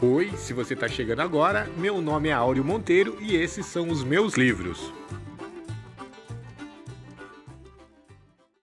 Oi, se você está chegando agora, meu nome é Áureo Monteiro e esses são os meus livros.